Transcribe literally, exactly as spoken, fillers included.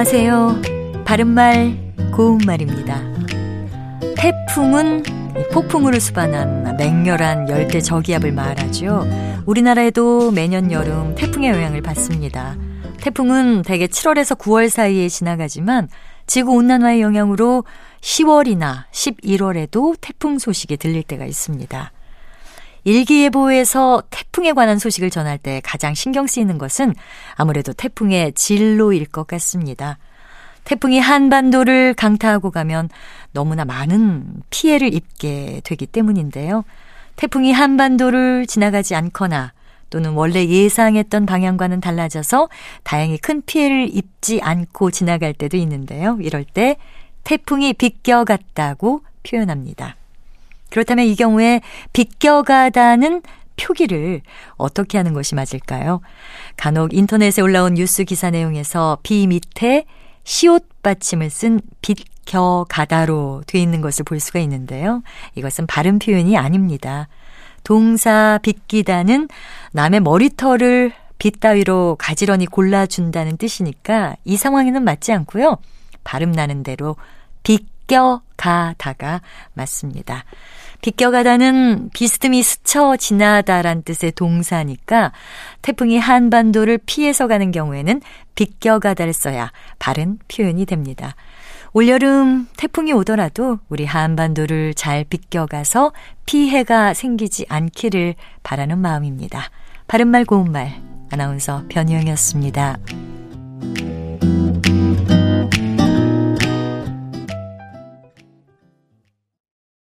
안녕하세요. 바른말 고운말입니다. 태풍은 폭풍우를 수반한 맹렬한 열대 저기압을 말하죠. 우리나라에도 매년 여름 태풍의 영향을 받습니다. 태풍은 대개 칠월에서 구월 사이에 지나가지만 지구온난화의 영향으로 시월이나 십일월에도 태풍 소식이 들릴 때가 있습니다. 일기예보에서 태풍에 관한 소식을 전할 때 가장 신경 쓰이는 것은 아무래도 태풍의 진로일 것 같습니다. 태풍이 한반도를 강타하고 가면 너무나 많은 피해를 입게 되기 때문인데요. 태풍이 한반도를 지나가지 않거나 또는 원래 예상했던 방향과는 달라져서 다행히 큰 피해를 입지 않고 지나갈 때도 있는데요. 이럴 때 태풍이 비껴갔다고 표현합니다. 그렇다면 이 경우에 비껴가다는 표기를 어떻게 하는 것이 맞을까요? 간혹 인터넷에 올라온 뉴스 기사 내용에서 비 밑에 시옷 받침을 쓴 비껴가다로 돼 있는 것을 볼 수가 있는데요. 이것은 바른 표현이 아닙니다. 동사 빗기다는 남의 머리털을 빗 따위로 가지런히 골라준다는 뜻이니까 이 상황에는 맞지 않고요. 발음 나는 대로 빗 비껴가다가 맞습니다. 비껴가다는 비스듬히 스쳐 지나다란 뜻의 동사니까 태풍이 한반도를 피해서 가는 경우에는 비껴가다를 써야 바른 표현이 됩니다. 올여름 태풍이 오더라도 우리 한반도를 잘 비껴가서 피해가 생기지 않기를 바라는 마음입니다. 바른말 고운말 아나운서 변희영이었습니다.